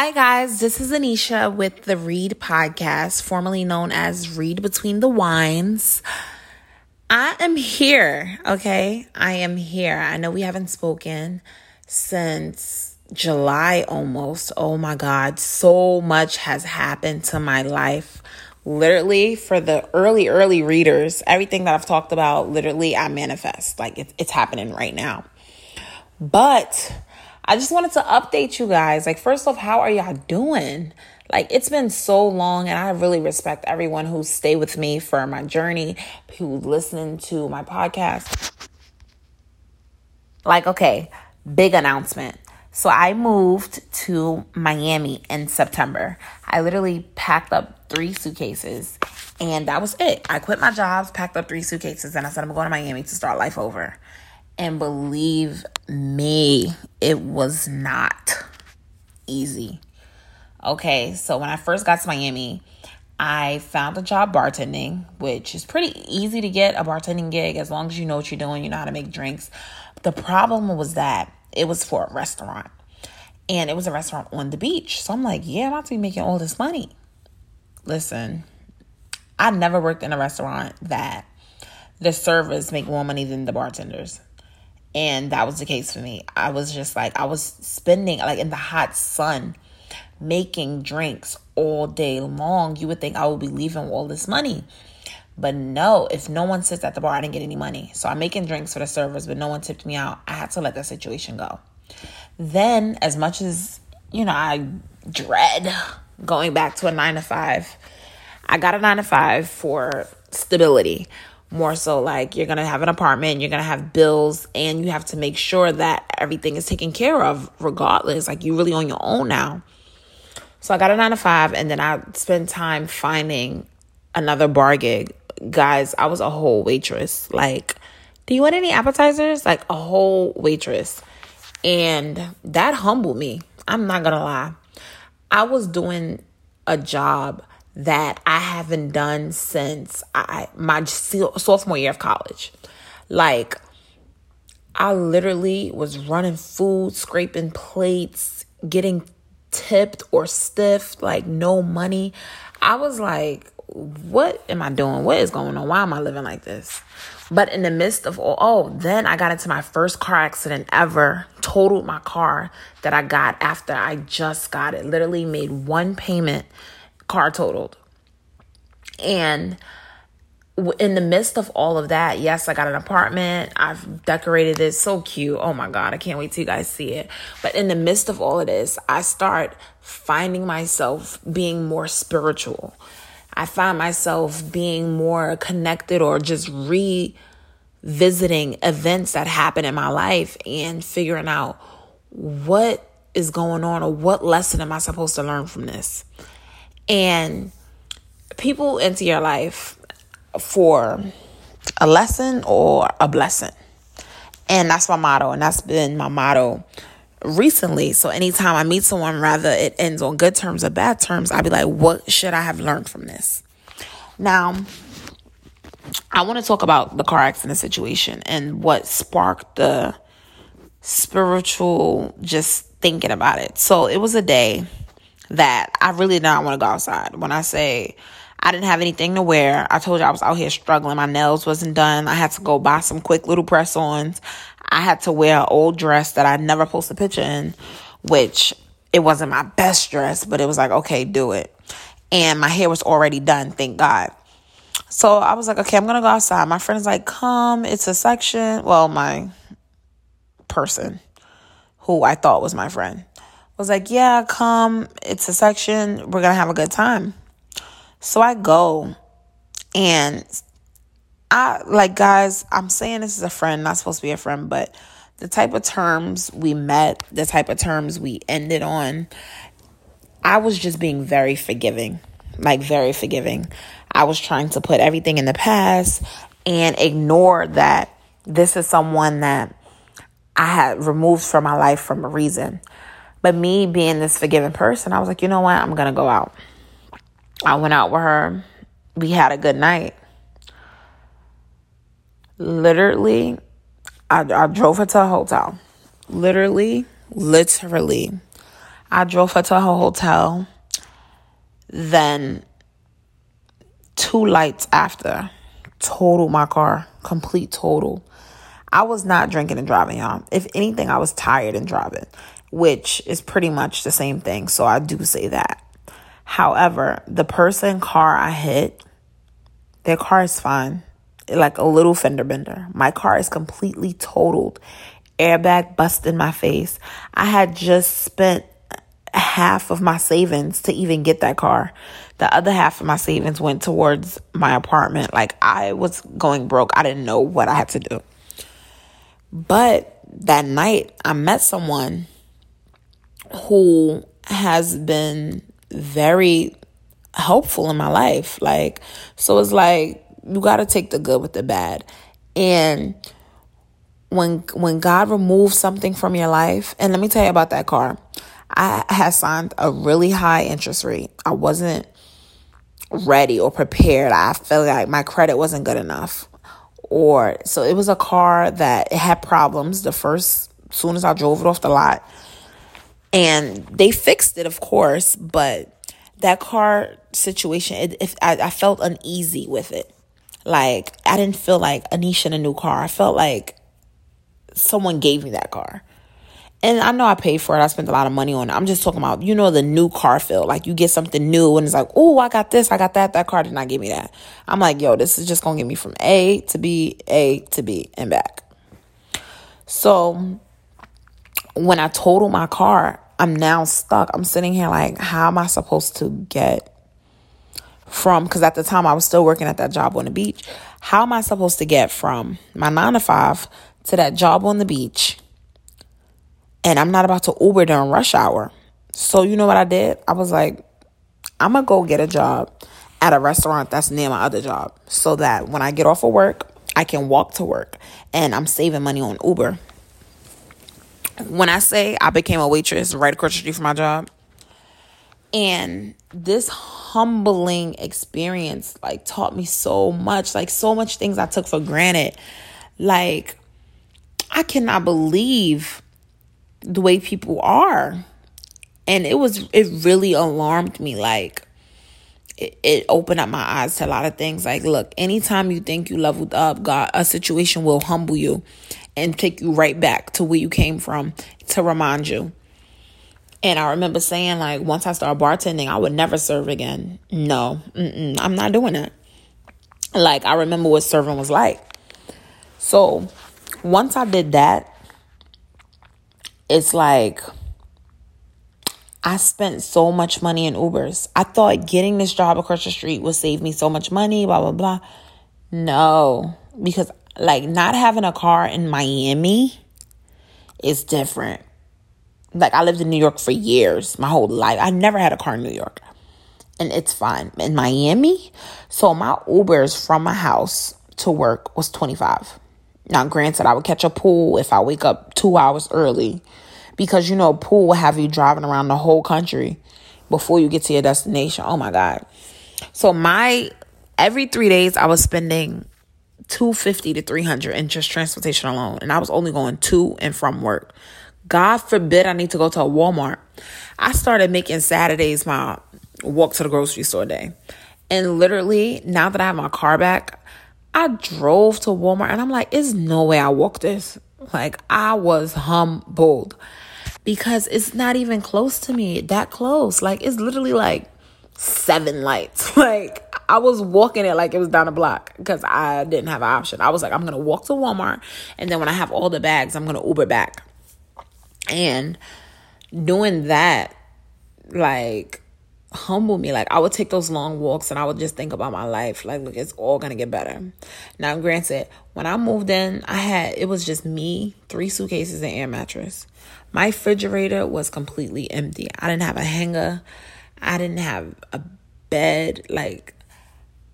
Hi guys, this is Anisha with the Read Podcast, formerly known as Read Between the Wines. I am here, okay? I am here. I know we haven't spoken since July almost. Oh my God, so much has happened to my life. Literally, for the early readers, everything that I've talked about, literally, I manifest. Like, it's happening right now. But I just wanted to update you guys. Like, first off, how are y'all doing? Like, it's been so long, and I really respect everyone who stayed with me for my journey, who listened to my podcast. Like, okay, big announcement. So I moved to Miami in September. I literally packed up 3 suitcases, and that was it. I quit my jobs, packed up 3 suitcases, and I said, I'm going to Miami to start life over. And believe me, it was not easy. Okay, so when I first got to Miami, I found a job bartending, which is pretty easy to get a bartending gig as long as you know what you're doing, you know how to make drinks. The problem was that it was for a restaurant, and it was a restaurant on the beach. So I'm like, yeah, I'm about to be making all this money. Listen, I never worked in a restaurant that the servers make more money than the bartenders. And that was the case for me. I was just like, I was spending like in the hot sun, making drinks all day long. You would think I would be leaving all this money. But no, if no one sits at the bar, I didn't get any money. So I'm making drinks for the servers, but no one tipped me out. I had to let that situation go. Then as much as, you know, I dread going back to a 9-to-5, I got a 9-to-5 for stability. More so like you're going to have an apartment, you're going to have bills, and you have to make sure that everything is taken care of regardless. Like, you're really on your own now. So I got a 9-to-5, and then I spent time finding another bar gig. Guys, I was a whole waitress. Like, do you want any appetizers? Like, a whole waitress. And that humbled me. I'm not going to lie. I was doing a job that I haven't done since my sophomore year of college. Like, I literally was running food, scraping plates, getting tipped or stiffed, like no money. I was like, what am I doing? What is going on? Why am I living like this? But in the midst of all, then I got into my first car accident ever, totaled my car that I got after I just got it. Literally made one payment, car totaled. And in the midst of all of that, yes, I got an apartment. I've decorated it. So cute. Oh my God. I can't wait till you guys see it. But in the midst of all of this, I start finding myself being more spiritual. I find myself being more connected or just revisiting events that happened in my life and figuring out what is going on or what lesson am I supposed to learn from this? And people enter your life for a lesson or a blessing. And that's my motto. And that's been my motto recently. So anytime I meet someone, rather it ends on good terms or bad terms, I'll be like, what should I have learned from this? Now, I want to talk about the car accident situation and what sparked the spiritual just thinking about it. So it was a day that I really did not want to go outside. When I say I didn't have anything to wear, I told you I was out here struggling. My nails wasn't done. I had to go buy some quick little press-ons. I had to wear an old dress that I never posted a picture in, which it wasn't my best dress, but it was like, okay, do it. And my hair was already done, thank God. So I was like, okay, I'm going to go outside. My friend's like, come, it's a section. Well, my person, who I thought was my friend, was like, yeah, come, it's a section, we're gonna have a good time. So I go, and I, like, guys, I'm saying this is a friend, not supposed to be a friend, but the type of terms we met, the type of terms we ended on, I was just being very forgiving, like very forgiving. I was trying to put everything in the past and ignore that this is someone that I had removed from my life for a reason. But me being this forgiving person, I was like, you know what? I'm going to go out. I went out with her. We had a good night. Literally, I drove her to a hotel. Literally, I drove her to her hotel. Then 2 lights after, total my car, complete total. I was not drinking and driving, y'all. If anything, I was tired and driving, which is pretty much the same thing. So I do say that. However, the person car I hit, their car is fine. Like a little fender bender. My car is completely totaled. Airbag bust in my face. I had just spent half of my savings to even get that car. The other half of my savings went towards my apartment. Like, I was going broke. I didn't know what I had to do. But that night, I met someone who has been very helpful in my life. Like, so it's like, you got to take the good with the bad. And when God removes something from your life, and let me tell you about that car. I had signed a really high interest rate. I wasn't ready or prepared. I felt like my credit wasn't good enough. So it was a car that it had problems soon as I drove it off the lot. And they fixed it, of course, but that car situation, I felt uneasy with it. Like, I didn't feel like Anisha in a new car. I felt like someone gave me that car. And I know I paid for it. I spent a lot of money on it. I'm just talking about, the new car feel. Like, you get something new and it's like, oh, I got this, I got that. That car did not give me that. I'm like, yo, this is just going to get me from A to B and back. So when I totaled my car, I'm now stuck. I'm sitting here like, how am I supposed to get from, because at the time I was still working at that job on the beach. How am I supposed to get from my 9 to 5 to that job on the beach? And I'm not about to Uber during rush hour. So you know what I did? I was like, I'm going to go get a job at a restaurant that's near my other job so that when I get off of work, I can walk to work and I'm saving money on Uber. When I say I became a waitress right across the street from my job, and this humbling experience like taught me so much, like so much things I took for granted. Like, I cannot believe the way people are. And it really alarmed me. Like, it opened up my eyes to a lot of things. Like, look, anytime you think you leveled up, a situation will humble you and take you right back to where you came from to remind you. And I remember saying, like, once I started bartending, I would never serve again. No, I'm not doing that. Like, I remember what serving was like. So once I did that, it's like I spent so much money in Ubers. I thought getting this job across the street would save me so much money, blah, blah, blah. No, because like not having a car in Miami is different. Like, I lived in New York for years, my whole life. I never had a car in New York, and it's fine. In Miami, so my Ubers from my house to work was $25. Now, granted, I would catch a pool if I wake up 2 hours early because, a pool will have you driving around the whole country before you get to your destination. Oh, my God. So every 3 days, I was spending $250 to $300 in just transportation alone, and I was only going to and from work. God forbid I need to go to a Walmart. I started making Saturdays my walk to the grocery store day. And literally, now that I have my car back, I drove to Walmart and I'm like, there's no way I walked this. Like, I was humbled because it's not even close to me, that close. Like, it's literally like 7 lights. Like, I was walking it like it was down the block because I didn't have an option. I was like, I'm going to walk to Walmart. And then when I have all the bags, I'm going to Uber back. And doing that, like, humbled me. Like, I would take those long walks and I would just think about my life. Like, look, it's all going to get better. Now, granted, when I moved in, it was just me, 3 suitcases, and an air mattress. My refrigerator was completely empty. I didn't have a hanger. I didn't have a bed. Like,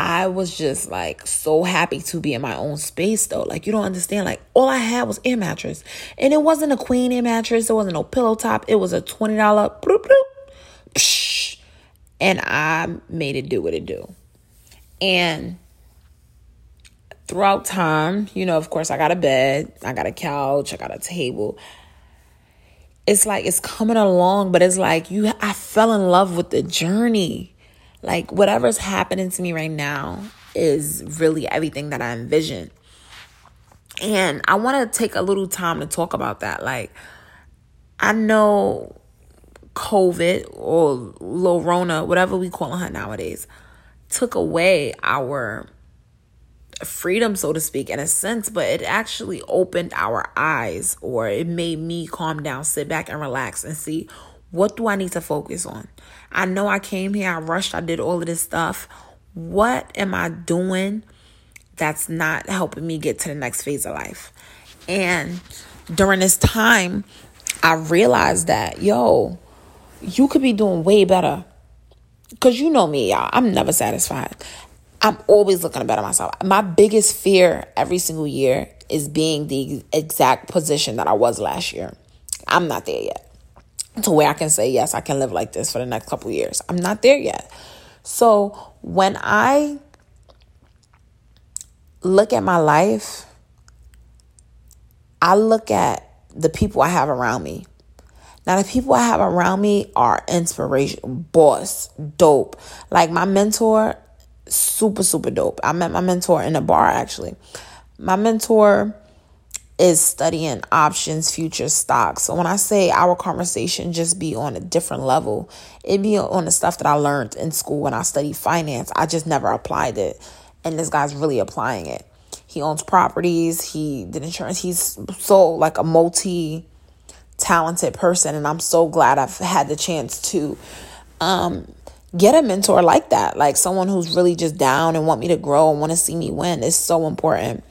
I was just like so happy to be in my own space though. Like, you don't understand. Like, all I had was air mattress, and it wasn't a queen air mattress. It wasn't no pillow top. It was a $20 bloop, bloop, psh, and I made it do what it do. And throughout time, of course I got a bed, I got a couch, I got a table. it's like it's coming along, but it's like I fell in love with the journey. Like whatever's happening to me right now is really everything that I envisioned. And I want to take a little time to talk about that. Like, I know COVID or Lil Rona, whatever we calling her nowadays, took away our freedom, so to speak, in a sense, but it actually opened our eyes, or it made me calm down, sit back and relax and see, what do I need to focus on? I know I came here, I rushed, I did all of this stuff. What am I doing that's not helping me get to the next phase of life? And during this time, I realized that, yo, you could be doing way better. Because you know me, y'all. I'm never satisfied. I'm always looking to better myself. My biggest fear every single year is being the exact position that I was last year. I'm not there yet. To where I can say, yes, I can live like this for the next couple of years. I'm not there yet. So when I look at my life, I look at the people I have around me. Now, the people I have around me are inspiration, boss, dope. Like my mentor, super, super dope. I met my mentor in a bar, actually. My mentor is studying options, futures, stocks. So when I say our conversation just be on a different level, it be on the stuff that I learned in school when I studied finance. I just never applied it. And this guy's really applying it. He owns properties. He did insurance. He's so like a multi-talented person. And I'm so glad I've had the chance to get a mentor like that. Like someone who's really just down and want me to grow and want to see me win is so important.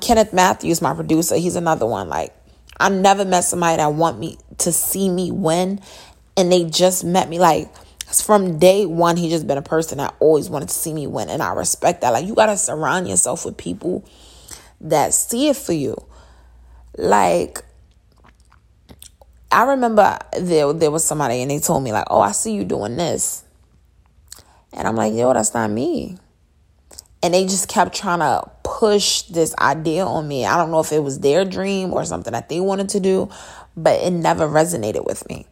Kenneth Matthews, my producer, he's another one. Like I never met somebody that want me to see me win. And they just met me like from day one. He just been a person that always wanted to see me win. And I respect that. Like you got to surround yourself with people that see it for you. Like I remember there was somebody and they told me like, oh, I see you doing this. And I'm like, yo, that's not me. And they just kept trying to push this idea on me. I don't know if it was their dream or something that they wanted to do, but it never resonated with me.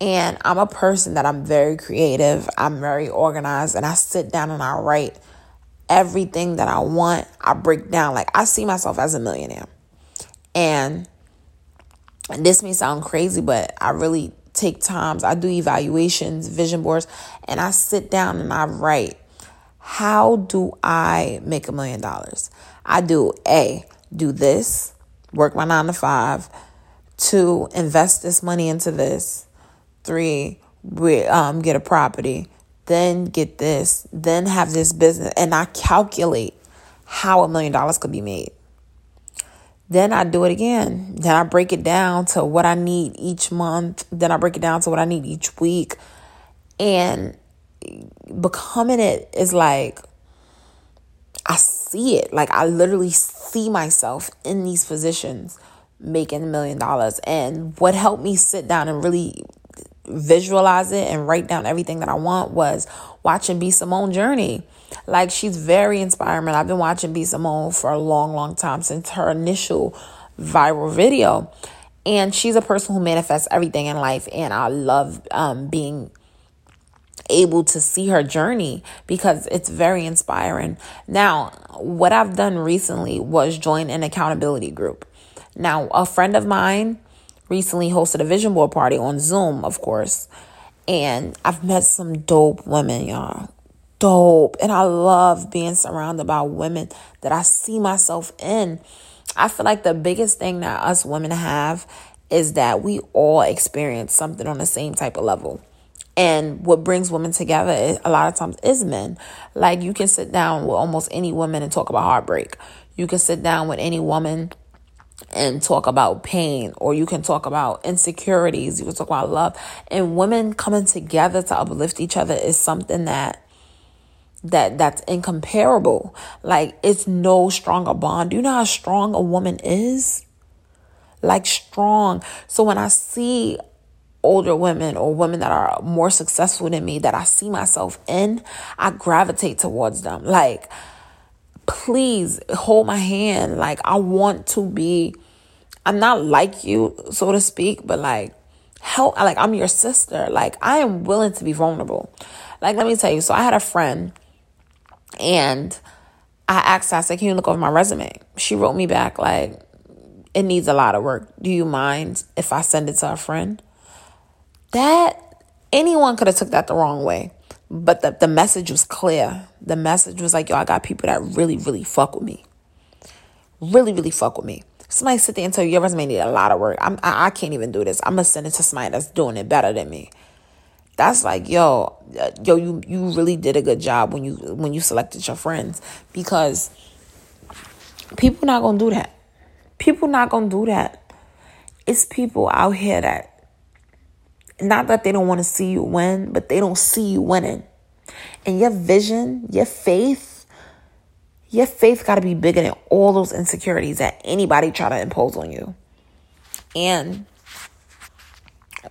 And I'm a person that I'm very creative. I'm very organized. And I sit down and I write everything that I want. I break down. Like, I see myself as a millionaire. And this may sound crazy, but I really take times. I do evaluations, vision boards, and I sit down and I write. How do I make $1 million? I do A, do this, work my 9 to 5. 2, invest this money into this. 3, get a property, then get this, then have this business. And I calculate how $1 million could be made. Then I do it again. Then I break it down to what I need each month. Then I break it down to what I need each week. And becoming it is like, I see it. Like I literally see myself in these positions making $1 million. And what helped me sit down and really visualize it and write down everything that I want was watching B. Simone journey. Like she's very inspiring. I've been watching B. Simone for a long, long time since her initial viral video. And she's a person who manifests everything in life. And I love being able to see her journey because it's very inspiring. Now, what I've done recently was join an accountability group. Now, a friend of mine recently hosted a vision board party on Zoom, of course. And I've met some dope women, y'all. Dope. And I love being surrounded by women that I see myself in. I feel like the biggest thing that us women have is that we all experience something on the same type of level. And what brings women together is, a lot of times, is men. Like you can sit down with almost any woman and talk about heartbreak. You can sit down with any woman and talk about pain, or you can talk about insecurities, you can talk about love. And women coming together to uplift each other is something that's incomparable. Like it's no stronger bond. You know how strong a woman is? Like strong. So when I see older women or women that are more successful than me that I see myself in, I gravitate towards them. Like, please hold my hand. Like I want to be I'm not like you, so to speak, but like, help, like, I'm your sister. Like, I am willing to be vulnerable. Like, let me tell you. So I had a friend and I asked her, I said, can you look over my resume? She wrote me back like, it needs a lot of work. Do you mind if I send it to a friend? That, anyone could have took that the wrong way. But the message was clear. The message was like, yo, I got people that really, really fuck with me. Really, really fuck with me. Somebody sit there and tell you, your resume need a lot of work. I can't even do this. I'm going to send it to somebody that's doing it better than me. That's like, yo, you really did a good job when you selected your friends, because people not going to do that. People not going to do that. It's people out here that, not that they don't want to see you win, but they don't see you winning. And your vision, your faith got to be bigger than all those insecurities that anybody try to impose on you. And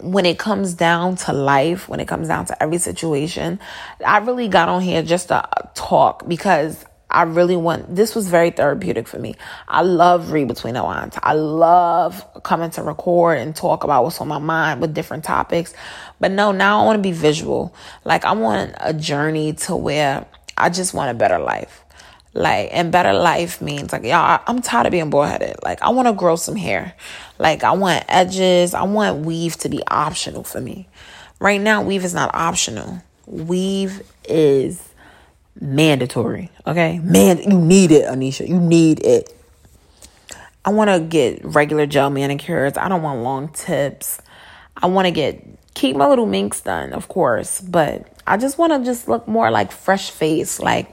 when it comes down to life, when it comes down to every situation, I really got on here just to talk, because I really want, this was very therapeutic for me. I love Read Between the Wines. I love coming to record and talk about what's on my mind with different topics. But no, now I want to be visual. Like, I want a journey to where I just want a better life. Like, and better life means like, y'all, I'm tired of being bullheaded. Like, I want to grow some hair. Like, I want edges. I want weave to be optional for me. Right now, weave is not optional. Weave is mandatory, okay? You need it, Anisha. You need it. I want to get regular gel manicures. I don't want long tips. I want to keep my little minks done, of course, but I just want to just look more like fresh face. Like,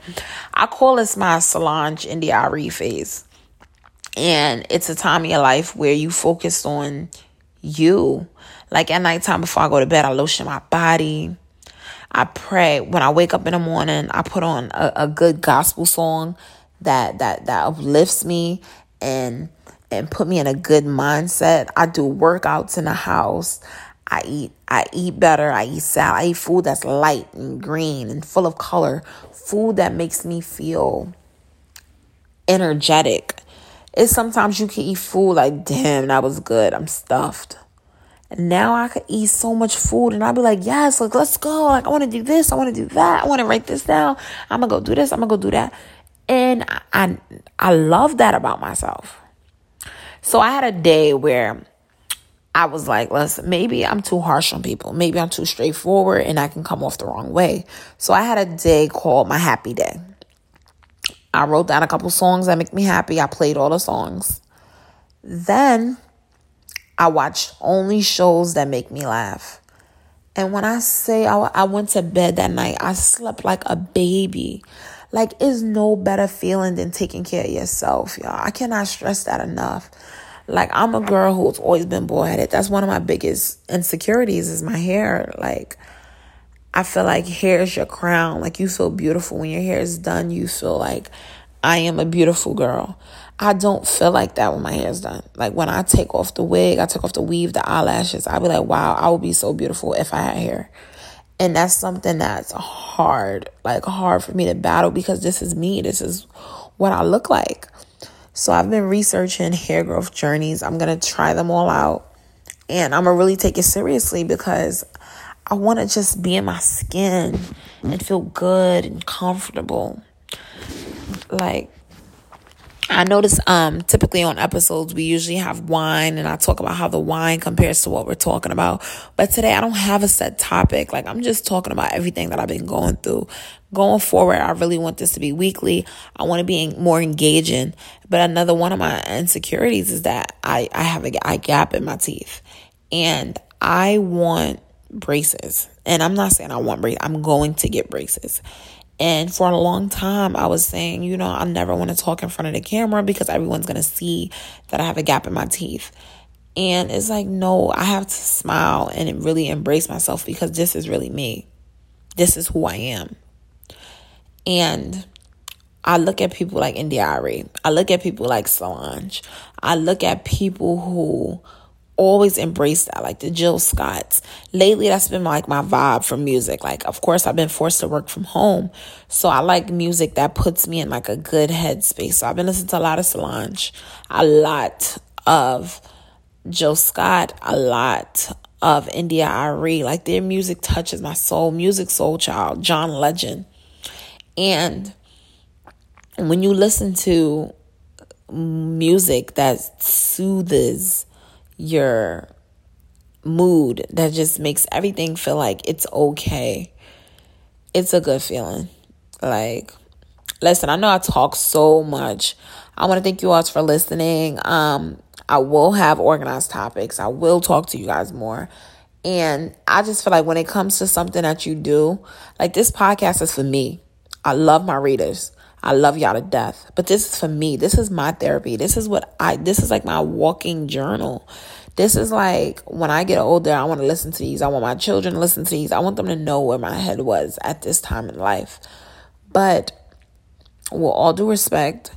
I call this my Solange India.Arie phase. And it's a time in your life where you focus on you. Like, at nighttime before I go to bed, I lotion my body. I pray. When I wake up in the morning, I put on a good gospel song that uplifts me and put me in a good mindset. I do workouts in the house. I eat better. I eat salad. I eat food that's light and green and full of color. Food that makes me feel energetic. It's sometimes you can eat food like, damn, that was good. I'm stuffed. Now I could eat so much food and I'd be like, yes, like, let's go. Like, I want to do this. I want to do that. I want to write this down. I'm going to go do this. I'm going to go do that. And I love that about myself. So I had a day where I was like, listen, maybe I'm too harsh on people. Maybe I'm too straightforward and I can come off the wrong way. So I had a day called my happy day. I wrote down a couple songs that make me happy. I played all the songs. Then I watch only shows that make me laugh. And when I say I went to bed that night, I slept like a baby. Like, it's no better feeling than taking care of yourself, y'all. I cannot stress that enough. Like, I'm a girl who's always been bullheaded. That's one of my biggest insecurities is my hair. Like, I feel like hair is your crown. Like, you feel beautiful. When your hair is done, you feel like, I am a beautiful girl. I don't feel like that when my hair is done. Like, when I take off the wig, I take off the weave, the eyelashes, I'll be like, wow, I would be so beautiful if I had hair. And that's something that's hard for me to battle, because this is me. This is what I look like. So I've been researching hair growth journeys. I'm going to try them all out. And I'm going to really take it seriously, because I want to just be in my skin and feel good and comfortable. Like, I notice typically on episodes, we usually have wine and I talk about how the wine compares to what we're talking about. But today I don't have a set topic. Like, I'm just talking about everything that I've been going through. Going forward, I really want this to be weekly. I want to be more engaging. But another one of my insecurities is that I have an eye gap in my teeth. And I want braces. And I'm not saying I want braces. I'm going to get braces. And for a long time, I was saying, you know, I never want to talk in front of the camera because everyone's going to see that I have a gap in my teeth. And it's like, no, I have to smile and really embrace myself, because this is really me. This is who I am. And I look at people like India.Arie. I look at people like Solange. I look at people who always embrace that, like the Jill Scotts. Lately, that's been like my vibe for music. Like, of course, I've been forced to work from home, so I like music that puts me in like a good headspace. So I've been listening to a lot of Solange, a lot of Jill Scott, a lot of India.Arie. Like, their music touches my soul. Music, Soul Child, John Legend. And when you listen to music that soothes your mood, that just makes everything feel like it's okay, it's a good feeling. Like, listen, I know I talk so much. I want to thank you all for listening. I will have organized topics. I will talk to you guys more. And I just feel like when it comes to something that you do, like, this podcast is for me. I love my readers. I love y'all to death. But this is for me. This is my therapy. This is like my walking journal. This is like, when I get older, I want to listen to these. I want my children to listen to these. I want them to know where my head was at this time in life. But with all due respect,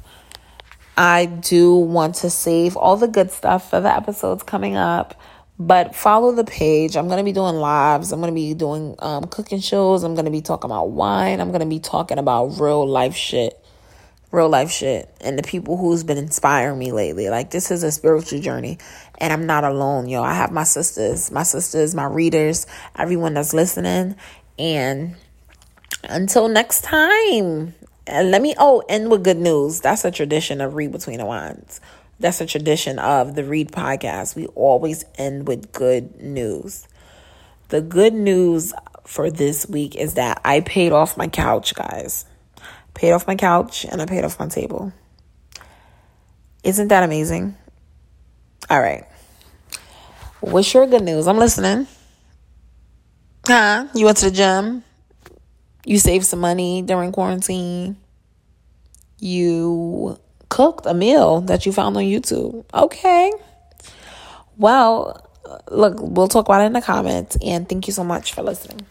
I do want to save all the good stuff for the episodes coming up, but follow the page. I'm going to be doing lives. I'm going to be doing cooking shows. I'm going to be talking about wine. I'm going to be talking about real life shit, and the people who's been inspiring me lately. Like, this is a spiritual journey, and I'm not alone, yo. I have my sisters, my readers, everyone that's listening. And until next time. And end with good news. That's a tradition of Read Between the Wines. That's a tradition of the Read Podcast. We always end with good news. The good news for this week is that I paid off my couch, guys. Paid off my couch, and I paid off my table. Isn't that amazing? All right. What's your good news? I'm listening. Huh? You went to the gym? You saved some money during quarantine. You cooked a meal that you found on YouTube. Okay. Well, look, we'll talk about it in the comments. And thank you so much for listening.